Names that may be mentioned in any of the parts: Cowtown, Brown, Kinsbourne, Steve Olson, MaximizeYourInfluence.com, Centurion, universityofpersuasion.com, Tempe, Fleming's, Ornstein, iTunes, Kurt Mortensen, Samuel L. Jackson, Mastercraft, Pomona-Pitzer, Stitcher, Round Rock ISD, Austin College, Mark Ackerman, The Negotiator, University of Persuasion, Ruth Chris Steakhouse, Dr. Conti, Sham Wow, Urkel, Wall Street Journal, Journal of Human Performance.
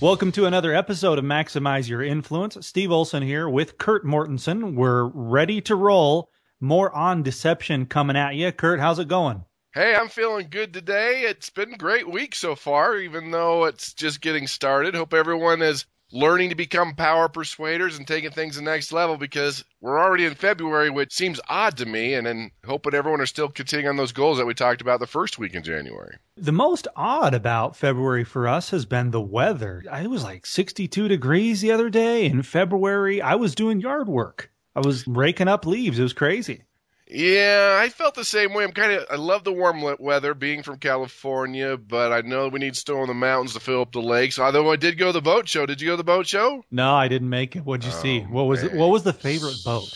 Welcome to another episode of Maximize Your Influence. Steve Olson here with Kurt Mortensen. We're ready to roll. More on deception coming at you. Kurt, how's it going? Hey, I'm feeling good today. It's been a great week so far, even though it's just getting started. Hope everyone is learning to become power persuaders and taking things to the next level, because we're already in February, which seems odd to me, and then hoping everyone are still continuing on those goals that we talked about the first week in January. The most odd about February for us has been the weather. It was like 62 degrees the other day in February. I was doing yard work. I was raking up leaves. It was crazy. Yeah, I felt the same way. I love the warm weather, being from California, but I know we need snow in the mountains to fill up the lakes. Although I did go to the boat show. Did you go to the boat show? No, I didn't make it. What'd you see? What was it? What was the favorite boat?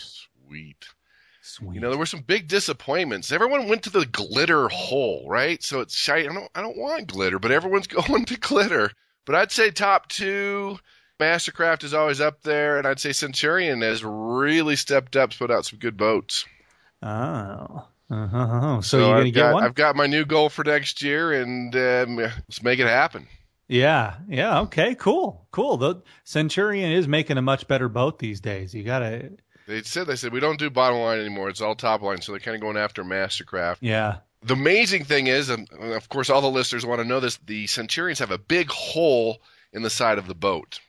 Sweet. You know, there were some big disappointments. Everyone went to the glitter hole, right? So it's shite. I don't want glitter, but everyone's going to glitter. But I'd say top two. Mastercraft is always up there, and I'd say Centurion has really stepped up, put out some good boats. Oh, so you're going to get one? I've got my new goal for next year, and let's make it happen. Yeah, okay, cool. The Centurion is making a much better boat these days. You got to... They said, we don't do bottom line anymore. It's all top line, so they're kind of going after Mastercraft. Yeah. The amazing thing is, and of course all the listeners want to know this, the Centurions have a big hole in the side of the boat.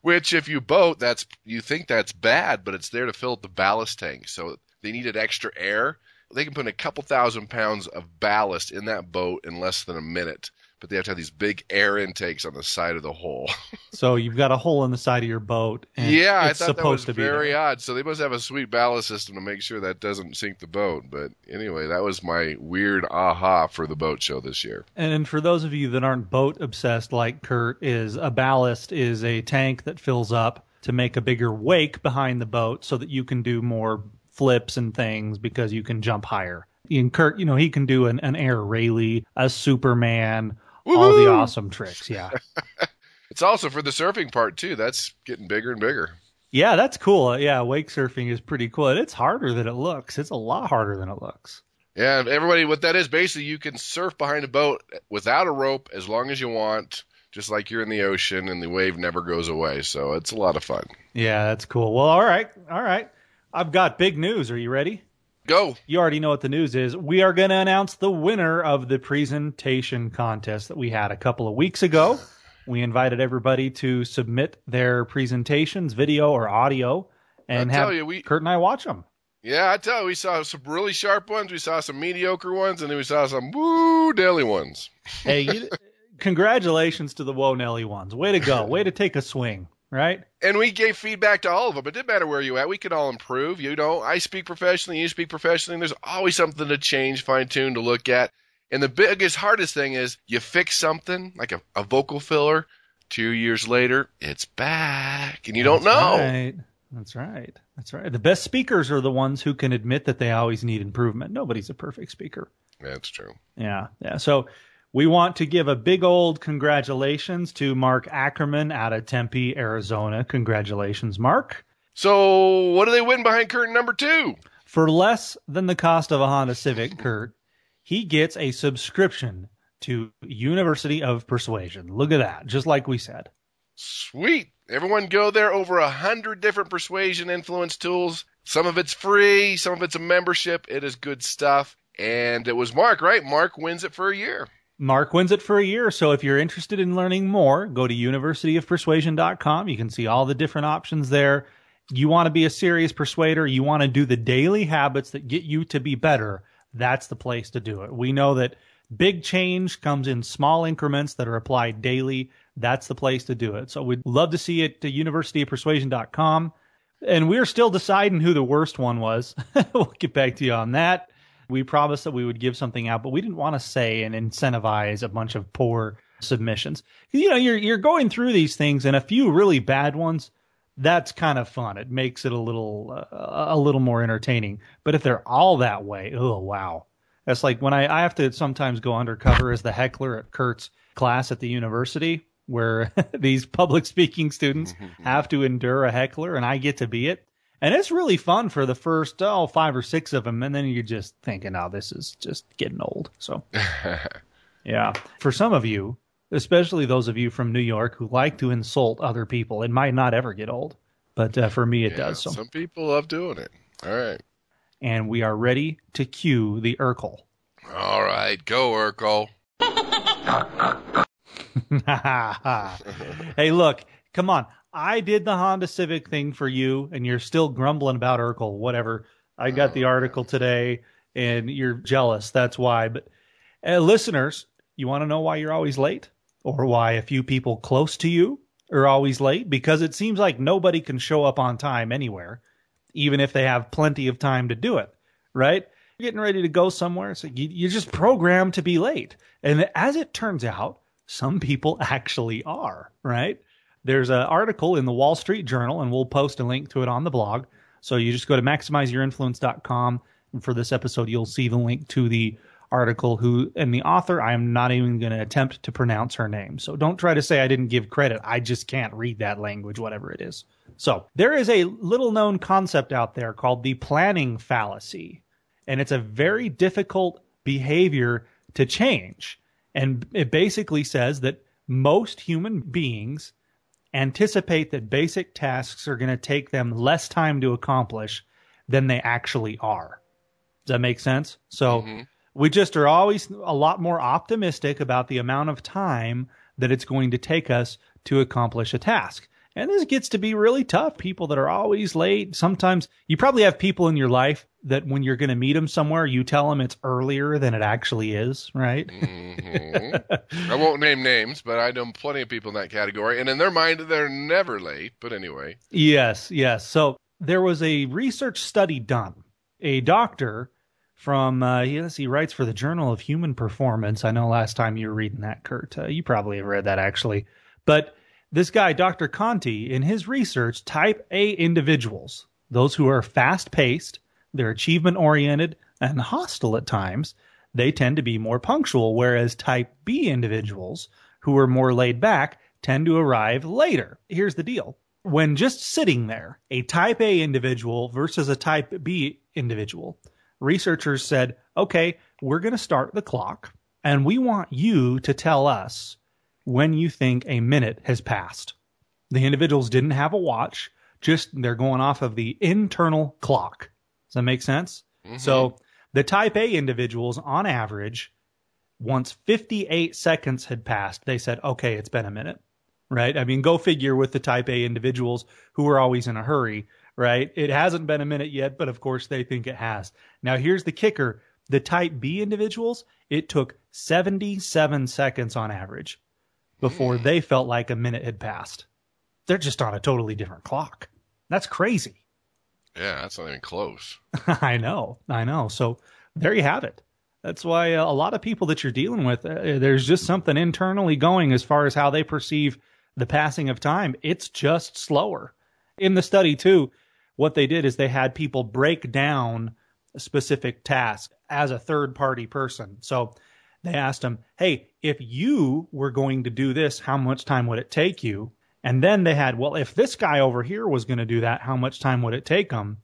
Which if you boat, you think that's bad, but it's there to fill up the ballast tank. So they needed extra air. They can put in a couple thousand pounds of ballast in that boat in less than a minute, but they have to have these big air intakes on the side of the hole. So you've got a hole in the side of your boat. And yeah, it's I thought supposed that was very odd. So they must have a sweet ballast system to make sure that doesn't sink the boat. But anyway, that was my weird aha for the boat show this year. And for those of you that aren't boat obsessed like Kurt is, a ballast is a tank that fills up to make a bigger wake behind the boat so that you can do more flips and things because you can jump higher. And Kurt, you know, he can do an air Rayleigh, a Superman, woo-hoo! All the awesome tricks, yeah. It's also for the surfing part, too. That's getting bigger and bigger. Yeah, that's cool. Yeah, wake surfing is pretty cool. And it's harder than it looks. It's a lot harder than it looks. Yeah, everybody, what that is, basically you can surf behind a boat without a rope as long as you want, just like you're in the ocean, and the wave never goes away. So it's a lot of fun. Yeah, that's cool. Well, all right. I've got big news. Are you ready? Go. You already know what the news is. We are going to announce the winner of the presentation contest that we had a couple of weeks ago. We invited everybody to submit their presentations, video or audio, and Kurt and I watch them. Yeah, I tell you, we saw some really sharp ones, we saw some mediocre ones, and then we saw some woo Nelly ones. Hey, congratulations to the whoa Nelly ones. Way to go. Way to take a swing. Right? And we gave feedback to all of them. It didn't matter where you're at. We could all improve. You know, I speak professionally, you speak professionally. And there's always something to change, fine-tune, to look at. And the biggest, hardest thing is you fix something, like a vocal filler. 2 years later, it's back. And you don't know. Right. That's right. The best speakers are the ones who can admit that they always need improvement. Nobody's a perfect speaker. That's true. Yeah. So... we want to give a big old congratulations to Mark Ackerman out of Tempe, Arizona. Congratulations, Mark. So what do they win behind curtain number two? For less than the cost of a Honda Civic, Kurt, he gets a subscription to University of Persuasion. Look at that, just like we said. Sweet. Everyone go there. Over 100 different persuasion influence tools. Some of it's free. Some of it's a membership. It is good stuff. And it was Mark, right? Mark wins it for a year. Mark wins it for a year, so if you're interested in learning more, go to universityofpersuasion.com. You can see all the different options there. You want to be a serious persuader. You want to do the daily habits that get you to be better. That's the place to do it. We know that big change comes in small increments that are applied daily. That's the place to do it. So we'd love to see it to universityofpersuasion.com. And we're still deciding who the worst one was. We'll get back to you on that. We promised that we would give something out, but we didn't want to say and incentivize a bunch of poor submissions. You know, you're going through these things, and a few really bad ones that's kind of fun. It makes it a little more entertaining. But if they're all that way, oh, wow. That's like when I have to sometimes go undercover as the heckler at Kurt's class at the university, where these public speaking students have to endure a heckler, and I get to be it. And it's really fun for the first, 5 or 6 of them. And then you're just thinking, oh, this is just getting old. So, yeah, for some of you, especially those of you from New York who like to insult other people, it might not ever get old. But for me, it does. So. Some people love doing it. All right. And we are ready to cue the Urkel. All right. Go, Urkel. Hey, look. Come on. I did the Honda Civic thing for you, and you're still grumbling about Urkel, whatever. I got the article today, and you're jealous. That's why. But listeners, you want to know why you're always late, or why a few people close to you are always late? Because it seems like nobody can show up on time anywhere, even if they have plenty of time to do it, right? You're getting ready to go somewhere, so you're just programmed to be late. And as it turns out, some people actually are, right? There's an article in the Wall Street Journal, and we'll post a link to it on the blog. So you just go to MaximizeYourInfluence.com, and for this episode, you'll see the link to the article and the author. I am not even going to attempt to pronounce her name. So don't try to say I didn't give credit. I just can't read that language, whatever it is. So there is a little-known concept out there called the planning fallacy, and it's a very difficult behavior to change. And it basically says that most human beings anticipate that basic tasks are going to take them less time to accomplish than they actually are. Does that make sense? So we just are always a lot more optimistic about the amount of time that it's going to take us to accomplish a task. And this gets to be really tough. People that are always late. Sometimes you probably have people in your life that when you're going to meet them somewhere, you tell them it's earlier than it actually is, right? I won't name names, but I know plenty of people in that category. And in their mind, they're never late. But anyway. Yes. So there was a research study done. A doctor from, he writes for the Journal of Human Performance. I know last time you were reading that, Kurt. You probably have read that, actually. But this guy, Dr. Conti, in his research, type A individuals, those who are fast-paced, they're achievement-oriented, and hostile at times, they tend to be more punctual, whereas type B individuals, who are more laid back, tend to arrive later. Here's the deal. When just sitting there, a type A individual versus a type B individual, researchers said, okay, we're going to start the clock, and we want you to tell us when you think a minute has passed. The individuals didn't have a watch, just they're going off of the internal clock. Does that make sense? So the type A individuals, on average, once 58 seconds had passed, they said, okay, it's been a minute, right? I mean, go figure with the type A individuals who are always in a hurry, right? It hasn't been a minute yet, but of course they think it has. Now, here's the kicker. The type B individuals, it took 77 seconds on average before they felt like a minute had passed. They're just on a totally different clock. That's crazy. Yeah, that's not even close. I know. So there you have it. That's why a lot of people that you're dealing with, there's just something internally going as far as how they perceive the passing of time. It's just slower. In the study, too, what they did is they had people break down a specific task as a third-party person. So they asked them, hey, if you were going to do this, how much time would it take you? And then they had, well, if this guy over here was going to do that, how much time would it take him?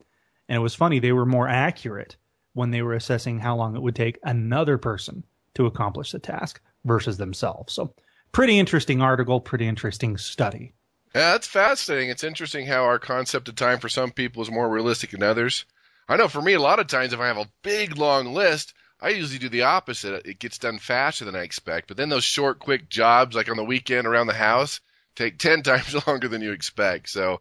And it was funny, they were more accurate when they were assessing how long it would take another person to accomplish the task versus themselves. So pretty interesting article, pretty interesting study. Yeah, that's fascinating. It's interesting how our concept of time for some people is more realistic than others. I know for me, a lot of times if I have a big, long list, I usually do the opposite. It gets done faster than I expect. But then those short, quick jobs, like on the weekend around the house, take 10 times longer than you expect. So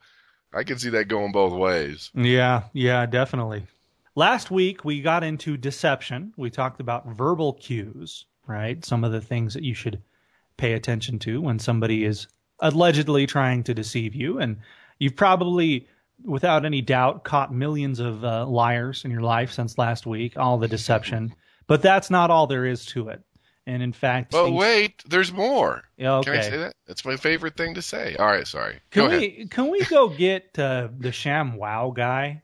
I can see that going both ways. Yeah, definitely. Last week, we got into deception. We talked about verbal cues, right? Some of the things that you should pay attention to when somebody is allegedly trying to deceive you. And you've probably, without any doubt, caught millions of liars in your life since last week, all the deception. But that's not all there is to it. And in fact, but wait, there's more. Okay. Can I say that? That's my favorite thing to say. All right, sorry. Can we go get the Sham Wow guy?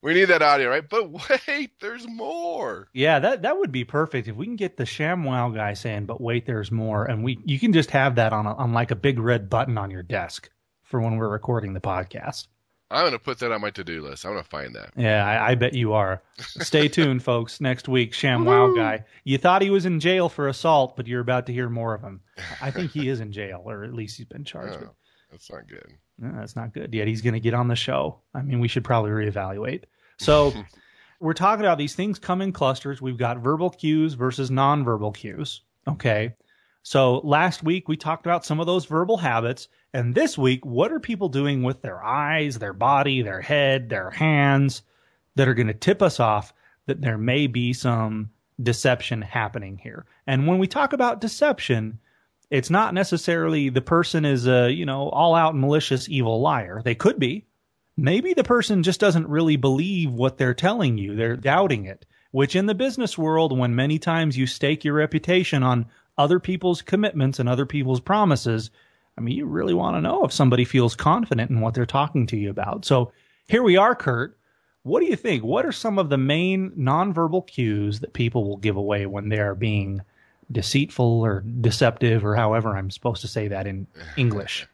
We need that audio, right? But wait, there's more. Yeah, that would be perfect if we can get the Sham Wow guy saying, "But wait, there's more," and you can just have that on like a big red button on your desk for when we're recording the podcast. I'm going to put that on my to-do list. I'm going to find that. Yeah, I bet you are. Stay tuned, folks. Next week, Sham Wow guy. You thought he was in jail for assault, but you're about to hear more of him. I think he is in jail, or at least he's been charged. Oh, that's not good. No, that's not good. Yet he's going to get on the show. I mean, we should probably reevaluate. So we're talking about these things come in clusters. We've got verbal cues versus nonverbal cues. Okay. So last week, we talked about some of those verbal habits. And this week, what are people doing with their eyes, their body, their head, their hands that are going to tip us off that there may be some deception happening here? And when we talk about deception, it's not necessarily the person is a, all-out malicious evil liar. They could be. Maybe the person just doesn't really believe what they're telling you. They're doubting it, which in the business world, when many times you stake your reputation on other people's commitments and other people's promises, I mean, you really want to know if somebody feels confident in what they're talking to you about. So here we are, Kurt. What do you think? What are some of the main nonverbal cues that people will give away when they're being deceitful or deceptive or however I'm supposed to say that in English?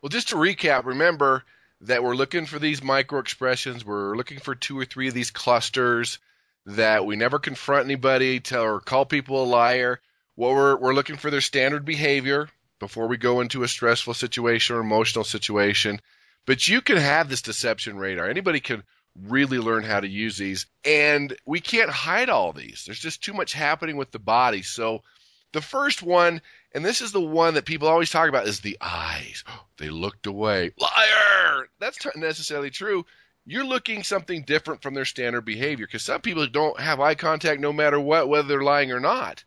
Well, just to recap, remember that we're looking for these microexpressions. We're looking for two or three of these clusters that we never confront anybody, or call people a liar. What we're looking for their standard behavior before we go into a stressful situation or emotional situation. But you can have this deception radar. Anybody can really learn how to use these. And we can't hide all these. There's just too much happening with the body. So the first one, and this is the one that people always talk about, is the eyes. They looked away. Liar! That's not necessarily true. You're looking something different from their standard behavior because some people don't have eye contact no matter what, whether they're lying or not.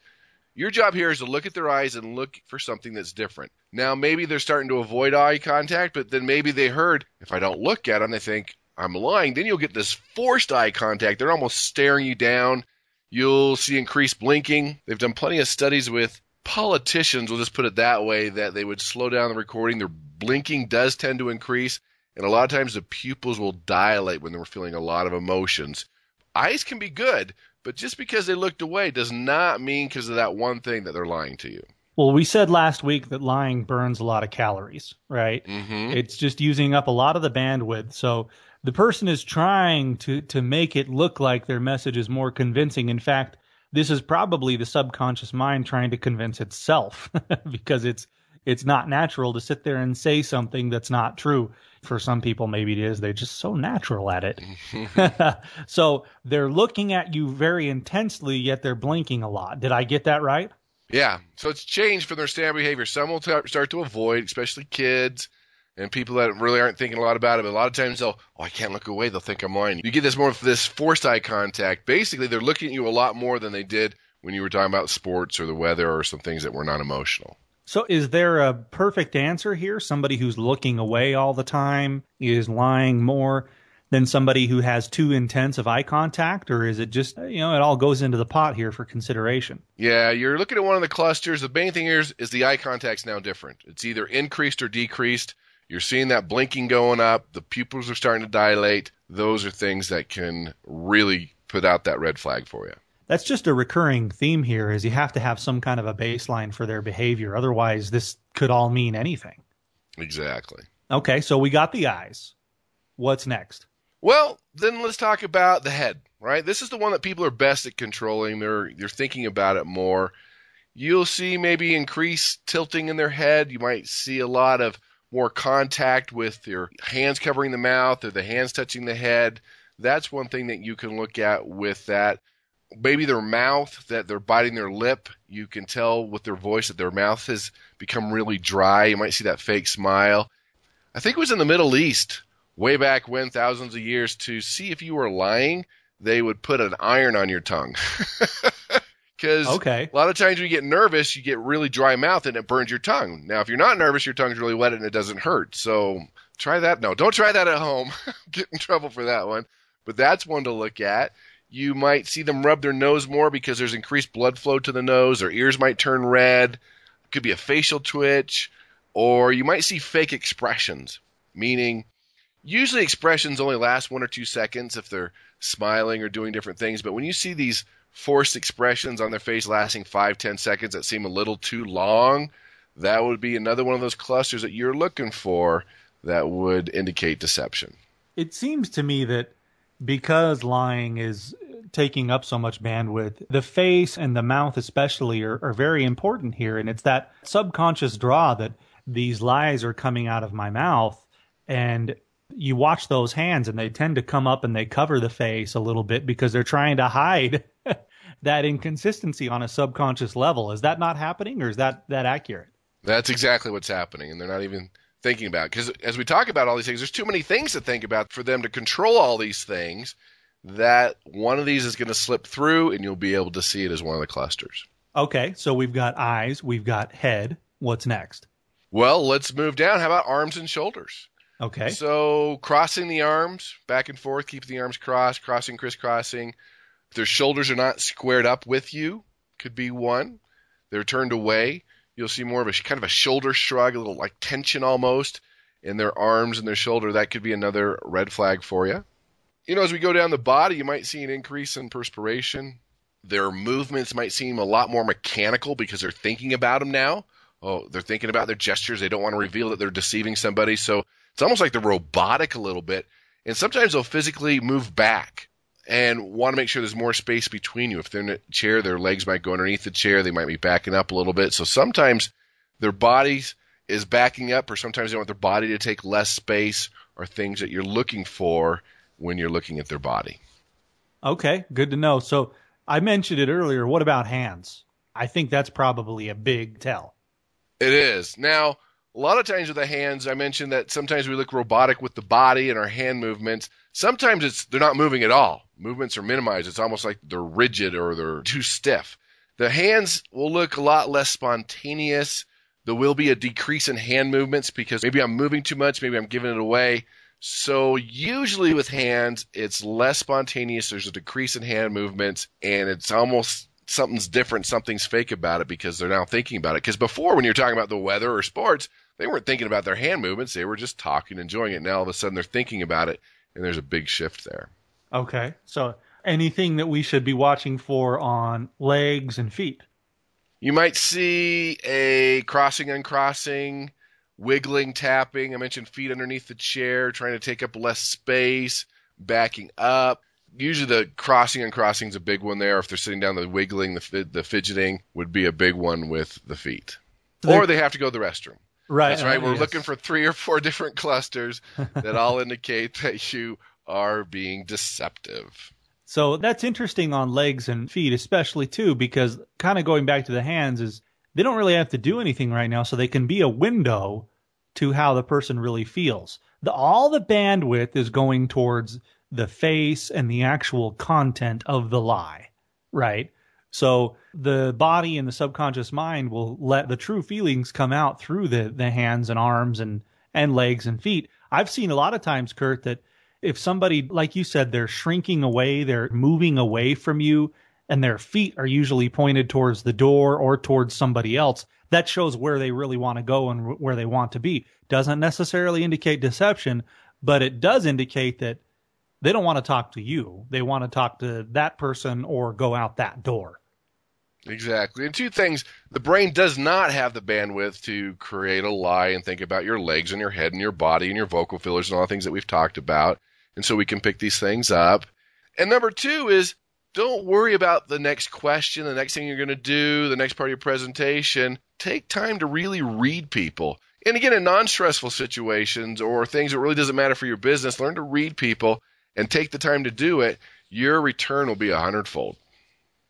Your job here is to look at their eyes and look for something that's different. Now, maybe they're starting to avoid eye contact, but then maybe they heard, if I don't look at them, they think, I'm lying. Then you'll get this forced eye contact. They're almost staring you down. You'll see increased blinking. They've done plenty of studies with politicians, we'll just put it that way, that they would slow down the recording. Their blinking does tend to increase, and a lot of times the pupils will dilate when they're feeling a lot of emotions. Eyes can be good, but just because they looked away does not mean because of that one thing that they're lying to you. Well, we said last week that lying burns a lot of calories, right? Mm-hmm. It's just using up a lot of the bandwidth. So the person is trying to make it look like their message is more convincing. In fact, this is probably the subconscious mind trying to convince itself because it's not natural to sit there and say something that's not true. For some people, maybe it is. They're just so natural at it. So they're looking at you very intensely, yet they're blinking a lot. Did I get that right? Yeah. So it's changed from their standard behavior. Some will start to avoid, especially kids and people that really aren't thinking a lot about it. But a lot of times they'll, I can't look away. They'll think I'm lying. You get this more of this forced eye contact. Basically, they're looking at you a lot more than they did when you were talking about sports or the weather or some things that were not emotional. So is there a perfect answer here? Somebody who's looking away all the time is lying more than somebody who has too intense of eye contact? Or is it just, it all goes into the pot here for consideration? Yeah, you're looking at one of the clusters. The main thing here is the eye contact's now different. It's either increased or decreased. You're seeing that blinking going up. The pupils are starting to dilate. Those are things that can really put out that red flag for you. That's just a recurring theme here is you have to have some kind of a baseline for their behavior. Otherwise, this could all mean anything. Exactly. Okay, so we got the eyes. What's next? Well, then let's talk about the head, right? This is the one that people are best at controlling. They're thinking about it more. You'll see maybe increased tilting in their head. You might see a lot of more contact with your hands covering the mouth or the hands touching the head. That's one thing that you can look at with that. Maybe their mouth, that they're biting their lip. You can tell with their voice that their mouth has become really dry. You might see that fake smile. I think it was in the Middle East, way back when, thousands of years, to see if you were lying, they would put an iron on your tongue. Because okay. A lot of times when you get nervous, you get really dry mouth and it burns your tongue. Now, if you're not nervous, your tongue's really wet and it doesn't hurt. So try that. No, don't try that at home. Get in trouble for that one. But that's one to look at. You might see them rub their nose more because there's increased blood flow to the nose. Their ears might turn red. It could be a facial twitch. Or you might see fake expressions, meaning usually expressions only last 1 or 2 seconds if they're smiling or doing different things. But when you see these forced expressions on their face lasting 5-10 seconds that seem a little too long, that would be another one of those clusters that you're looking for that would indicate deception. It seems to me that because lying is taking up so much bandwidth, the face and the mouth especially are very important here. And it's that subconscious draw that these lies are coming out of my mouth. And you watch those hands and they tend to come up and they cover the face a little bit because they're trying to hide that inconsistency on a subconscious level. Is that not happening, or is that accurate? That's exactly what's happening. And they're not even thinking about it. Because as we talk about all these things, there's too many things to think about for them to control all these things, that one of these is going to slip through and you'll be able to see it as one of the clusters. Okay, so we've got eyes, we've got head. What's next? Well, let's move down. How about arms and shoulders? Okay. So crossing the arms back and forth, keeping the arms crossed, crossing, crisscrossing. If their shoulders are not squared up with you, could be one. They're turned away. You'll see more of a kind of a shoulder shrug, a little like tension almost in their arms and their shoulder. That could be another red flag for you. You know, as we go down the body, you might see an increase in perspiration. Their movements might seem a lot more mechanical because they're thinking about them now. Oh, they're thinking about their gestures. They don't want to reveal that they're deceiving somebody. So it's almost like they're robotic a little bit. And sometimes they'll physically move back and want to make sure there's more space between you. If they're in a chair, their legs might go underneath the chair. They might be backing up a little bit. So sometimes their body is backing up, or sometimes they want their body to take less space, or things that you're looking for when you're looking at their body. Okay, good to know. So I mentioned it earlier. What about hands? I think that's probably a big tell. It is. Now, a lot of times with the hands, I mentioned that sometimes we look robotic with the body and our hand movements. Sometimes they're not moving at all. Movements are minimized. It's almost like they're rigid or they're too stiff. The hands will look a lot less spontaneous. There will be a decrease in hand movements because maybe I'm moving too much, maybe I'm giving it away. So usually with hands, it's less spontaneous. There's a decrease in hand movements, and it's almost something's different, something's fake about it because they're now thinking about it. Because before, when you're talking about the weather or sports, they weren't thinking about their hand movements. They were just talking, enjoying it. Now all of a sudden they're thinking about it, and there's a big shift there. Okay, so anything that we should be watching for on legs and feet? You might see a crossing, uncrossing, wiggling, tapping. I mentioned feet underneath the chair, trying to take up less space, backing up. Usually the crossing, uncrossing is a big one there. If they're sitting down, the wiggling, the fidgeting would be a big one with the feet. Or they have to go to the restroom. Right. That's right. We're looking for 3 or 4 different clusters that all indicate that you are being deceptive. So that's interesting on legs and feet, especially too, because kind of going back to the hands is they don't really have to do anything right now, so they can be a window to how the person really feels. All the bandwidth is going towards the face and the actual content of the lie, right? So the body and the subconscious mind will let the true feelings come out through the hands and arms and legs and feet. I've seen a lot of times, Kurt, that if somebody, like you said, they're shrinking away, they're moving away from you, and their feet are usually pointed towards the door or towards somebody else, that shows where they really want to go and where they want to be. Doesn't necessarily indicate deception, but it does indicate that they don't want to talk to you. They want to talk to that person or go out that door. Exactly. And two things, the brain does not have the bandwidth to create a lie and think about your legs and your head and your body and your vocal fillers and all the things that we've talked about. And so we can pick these things up. And number two is, don't worry about the next question, the next thing you're going to do, the next part of your presentation. Take time to really read people. And again, in non-stressful situations or things that really doesn't matter for your business, learn to read people and take the time to do it. Your return will be 100-fold.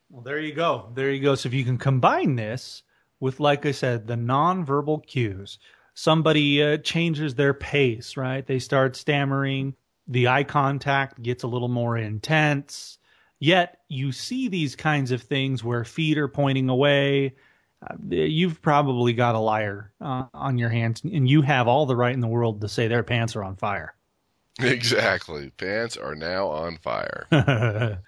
Well, there you go. There you go. So if you can combine this with, like I said, the nonverbal cues, somebody changes their pace, right? They start stammering. The eye contact gets a little more intense. Yet you see these kinds of things where feet are pointing away. You've probably got a liar on your hands, and you have all the right in the world to say their pants are on fire. Exactly. Pants are now on fire.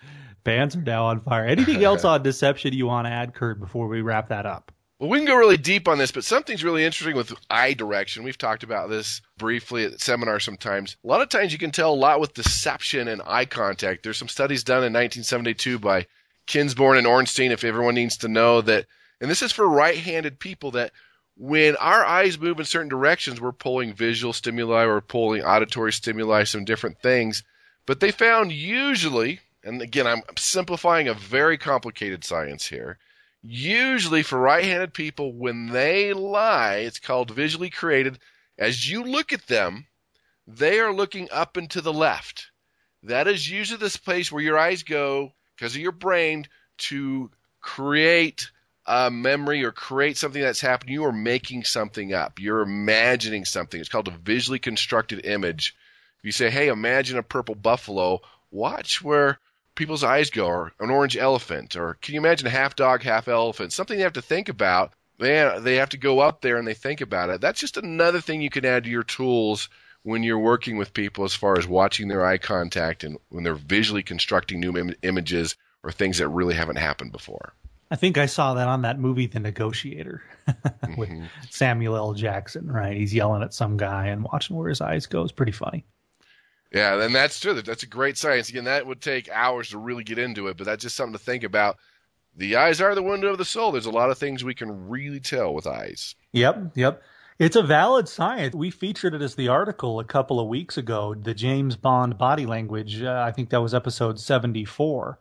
Fans are now on fire. Anything else on deception you want to add, Kurt, before we wrap that up? Well, we can go really deep on this, but something's really interesting with eye direction. We've talked about this briefly at seminars sometimes. A lot of times you can tell a lot with deception and eye contact. There's some studies done in 1972 by Kinsbourne and Ornstein, if everyone needs to know that. And this is for right-handed people, that when our eyes move in certain directions, we're pulling visual stimuli, we're pulling auditory stimuli, some different things. But they found usually, and again, I'm simplifying a very complicated science here, usually for right-handed people, when they lie, it's called visually created. As you look at them, they are looking up and to the left. That is usually this place where your eyes go, because of your brain, to create a memory or create something that's happened. You are making something up. You're imagining something. It's called a visually constructed image. If you say, hey, imagine a purple buffalo, watch where people's eyes go, or an orange elephant, or can you imagine half dog, half elephant? Something they have to think about. Man, they have to go up there and they think about it. That's just another thing you can add to your tools when you're working with people, as far as watching their eye contact and when they're visually constructing new images or things that really haven't happened before. I think I saw that on that movie, The Negotiator, with Samuel L. Jackson, right? He's yelling at some guy and watching where his eyes go. It's pretty funny. Yeah, and that's true. That's a great science. Again, that would take hours to really get into it, but that's just something to think about. The eyes are the window of the soul. There's a lot of things we can really tell with eyes. Yep, yep. It's a valid science. We featured it as the article a couple of weeks ago, the James Bond body language. I think that was episode 74,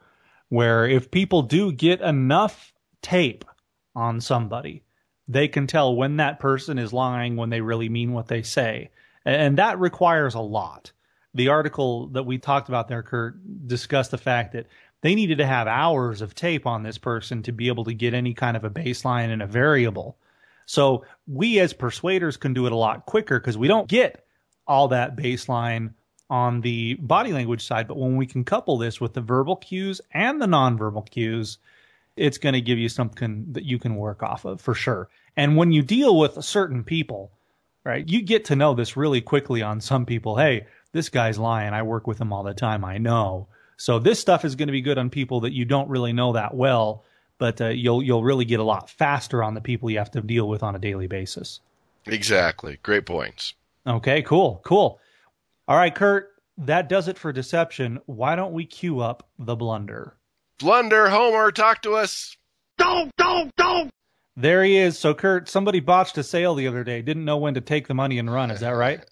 where if people do get enough tape on somebody, they can tell when that person is lying, when they really mean what they say. And that requires a lot. The article that we talked about there, Kurt, discussed the fact that they needed to have hours of tape on this person to be able to get any kind of a baseline and a variable. So we as persuaders can do it a lot quicker because we don't get all that baseline on the body language side. But when we can couple this with the verbal cues and the nonverbal cues, it's going to give you something that you can work off of for sure. And when you deal with certain people, right, you get to know this really quickly on some people. Hey, this guy's lying. I work with him all the time. I know. So this stuff is going to be good on people that you don't really know that well, but you'll really get a lot faster on the people you have to deal with on a daily basis. Exactly. Great points. Okay, cool, cool. All right, Kurt, that does it for deception. Why don't we cue up the blunder? Blunder, Homer, talk to us. Don't. There he is. So, Kurt, somebody botched a sale the other day. Didn't know when to take the money and run. Is that right?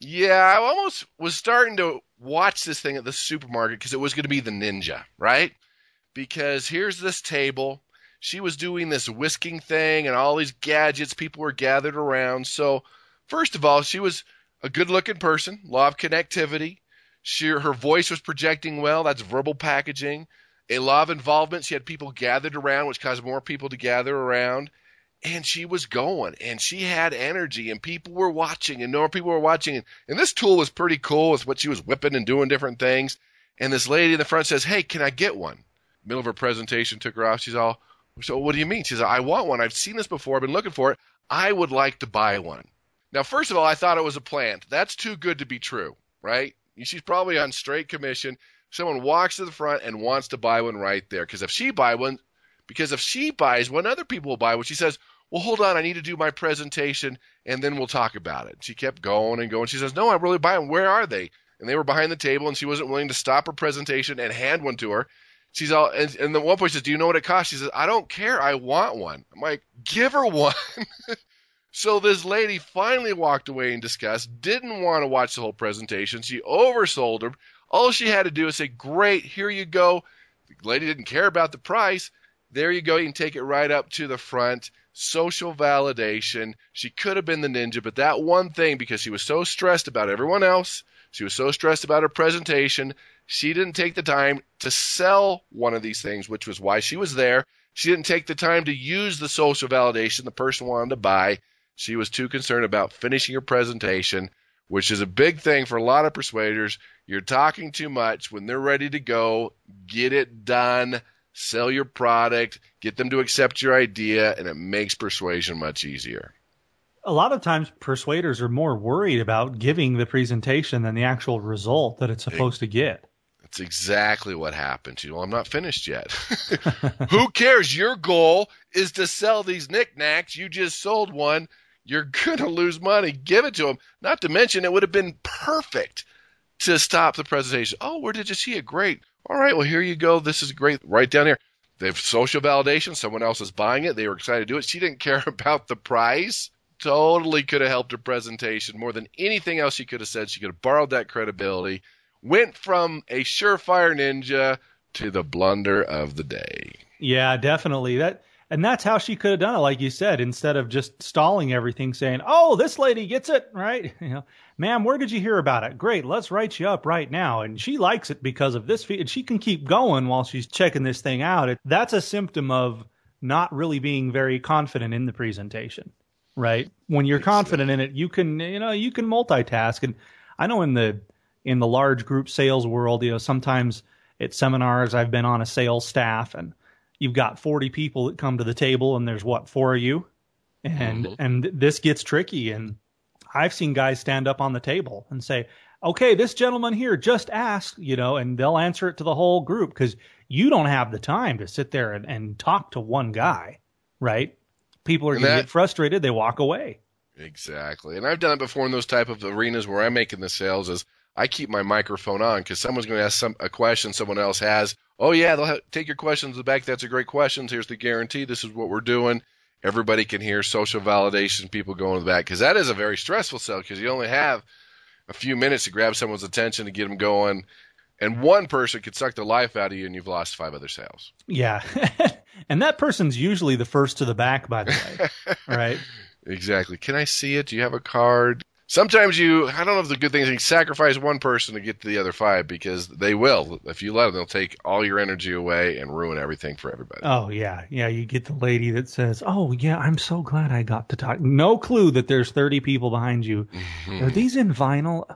Yeah, I almost was starting to watch this thing at the supermarket because it was going to be the ninja, right? Because here's this table. She was doing this whisking thing and all these gadgets. People were gathered around. So, first of all, she was a good-looking person, law of connectivity. Her voice was projecting well. That's verbal packaging. A law of involvement. She had people gathered around, which caused more people to gather around. And she was going, and she had energy, and people were watching, and more people were watching. And this tool was pretty cool with what she was whipping and doing different things. And this lady in the front says, hey, can I get one? Middle of her presentation, took her off. She's all, so what do you mean? She's like, I want one. I've seen this before. I've been looking for it. I would like to buy one. Now, first of all, I thought it was a plant. That's too good to be true, right? She's probably on straight commission. Someone walks to the front and wants to buy one right there, because if she buys one, other people will buy one. She says, well, hold on, I need to do my presentation, and then we'll talk about it. She kept going and going. She says, no, I really buy them. Where are they? And they were behind the table, and she wasn't willing to stop her presentation and hand one to her. She's all, and the one point she says, do you know what it costs? She says, I don't care. I want one. I'm like, give her one. So this lady finally walked away in disgust, didn't want to watch the whole presentation. She oversold her. All she had to do is say, great, here you go. The lady didn't care about the price. There you go. You can take it right up to the front. Social validation. She could have been the ninja, but that one thing, because she was so stressed about everyone else, she was so stressed about her presentation, she didn't take the time to sell one of these things, which was why she was there. She didn't take the time to use the social validation the person wanted to buy. She was too concerned about finishing her presentation, which is a big thing for a lot of persuaders. You're talking too much. When they're ready to go, get it done. Sell your product, get them to accept your idea, and it makes persuasion much easier. A lot of times, persuaders are more worried about giving the presentation than the actual result that it's supposed to get. That's exactly what happened to you. Well, I'm not finished yet. Who cares? Your goal is to sell these knickknacks. You just sold one. You're going to lose money. Give it to them. Not to mention, it would have been perfect to stop the presentation. Oh, where did you see it? Great. All right, well, here you go. This is great. Right down here. They have social validation. Someone else is buying it. They were excited to do it. She didn't care about the price. Totally could have helped her presentation more than anything else she could have said. She could have borrowed that credibility. Went from a surefire ninja to the blunder of the day. Yeah, definitely. And that's how she could have done it, like you said, instead of just stalling everything, saying, oh, this lady gets it, right? You know, ma'am, where did you hear about it? Great, let's write you up right now. And she likes it because of this fee. And she can keep going while she's checking this thing out. That's a symptom of not really being very confident in the presentation, right? When you're confident in it, you can multitask. And I know in the large group sales world, sometimes at seminars, I've been on a sales staff and you've got 40 people that come to the table and there's what, 4 of you? And this gets tricky. And I've seen guys stand up on the table and say, okay, this gentleman here just asked, and they'll answer it to the whole group because you don't have the time to sit there and talk to one guy, right? People are going to get frustrated. They walk away. Exactly. And I've done it before in those type of arenas where I'm making the sales is I keep my microphone on because someone's going to ask a question someone else has. Oh, yeah, they'll take your questions to the back. That's a great question. Here's the guarantee. This is what we're doing. Everybody can hear social validation, people going to the back, because that is a very stressful sell because you only have a few minutes to grab someone's attention to get them going. And one person could suck the life out of you and you've lost 5 other sales. Yeah. And that person's usually the first to the back, by the way. Right? Exactly. Can I see it? Do you have a card? Sometimes I don't know if the good thing is you sacrifice one person to get to the other 5 because they will. If you let them, they'll take all your energy away and ruin everything for everybody. Oh, yeah. Yeah, you get the lady that says, oh, yeah, I'm so glad I got to talk. No clue that there's 30 people behind you. Mm-hmm. Are these in vinyl?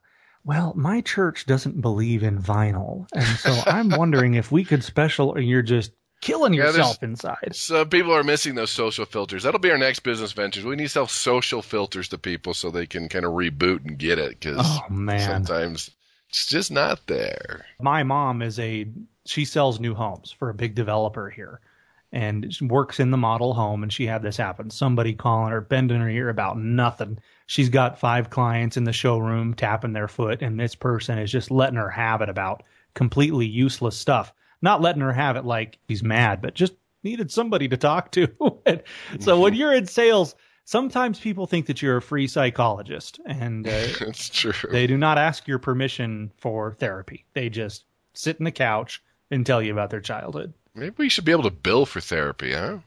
Well, my church doesn't believe in vinyl. And so I'm wondering if we could special, and you're just killing yourself inside. So people are missing those social filters. That'll be our next business venture. We need to sell social filters to people so they can kind of reboot and get it because sometimes it's just not there. My mom she sells new homes for a big developer here and she works in the model home and she had this happen. Somebody calling her, bending her ear about nothing. She's got 5 clients in the showroom tapping their foot and this person is just letting her have it about completely useless stuff. Not letting her have it like he's mad, but just needed somebody to talk to. So when you're in sales, sometimes people think that you're a free psychologist. And that's true. They do not ask your permission for therapy. They just sit on the couch and tell you about their childhood. Maybe we should be able to bill for therapy, huh?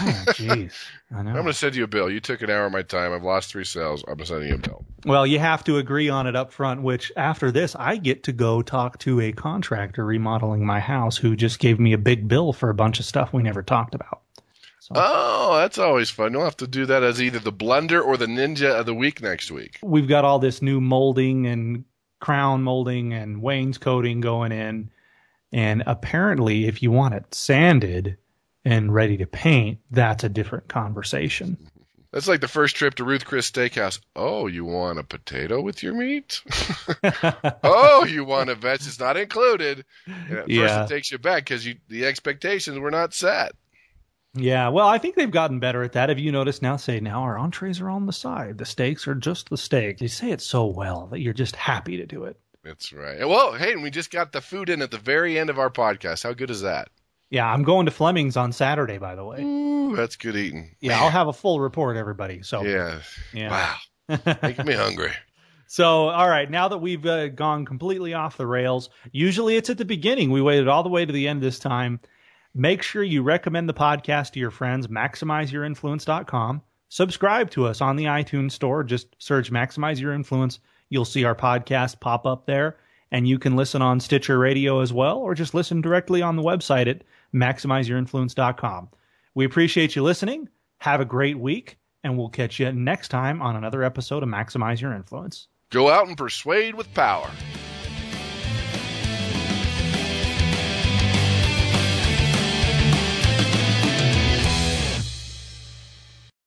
Oh, jeez. I know. I'm going to send you a bill. You took an hour of my time. I've lost 3 sales. I'm sending you a bill. Well, you have to agree on it up front, which after this, I get to go talk to a contractor remodeling my house who just gave me a big bill for a bunch of stuff we never talked about. So, oh, that's always fun. You'll have to do that as either the blunder or the ninja of the week next week. We've got all this new molding and crown molding and wainscoting going in. And apparently, if you want it sanded and ready to paint, that's a different conversation. That's like the first trip to Ruth Chris Steakhouse. Oh, you want a potato with your meat? Oh, you want a veg? It's not included. And at first it takes you back because the expectations were not set. Yeah, well, I think they've gotten better at that. Have you noticed now our entrees are on the side. The steaks are just the steak. They say it so well that you're just happy to do it. That's right. Well, hey, and we just got the food in at the very end of our podcast. How good is that? Yeah, I'm going to Fleming's on Saturday, by the way. Ooh, that's good eating. Yeah, man. I'll have a full report, everybody. So yeah. Wow, making me hungry. So, all right, now that we've gone completely off the rails, usually it's at the beginning. We waited all the way to the end this time. Make sure you recommend the podcast to your friends, MaximizeYourInfluence.com. Subscribe to us on the iTunes store. Just search Maximize Your Influence. You'll see our podcast pop up there. And you can listen on Stitcher Radio as well, or just listen directly on the website at MaximizeYourInfluence.com. We appreciate you listening. Have a great week, and we'll catch you next time on another episode of Maximize Your Influence. Go out and persuade with power.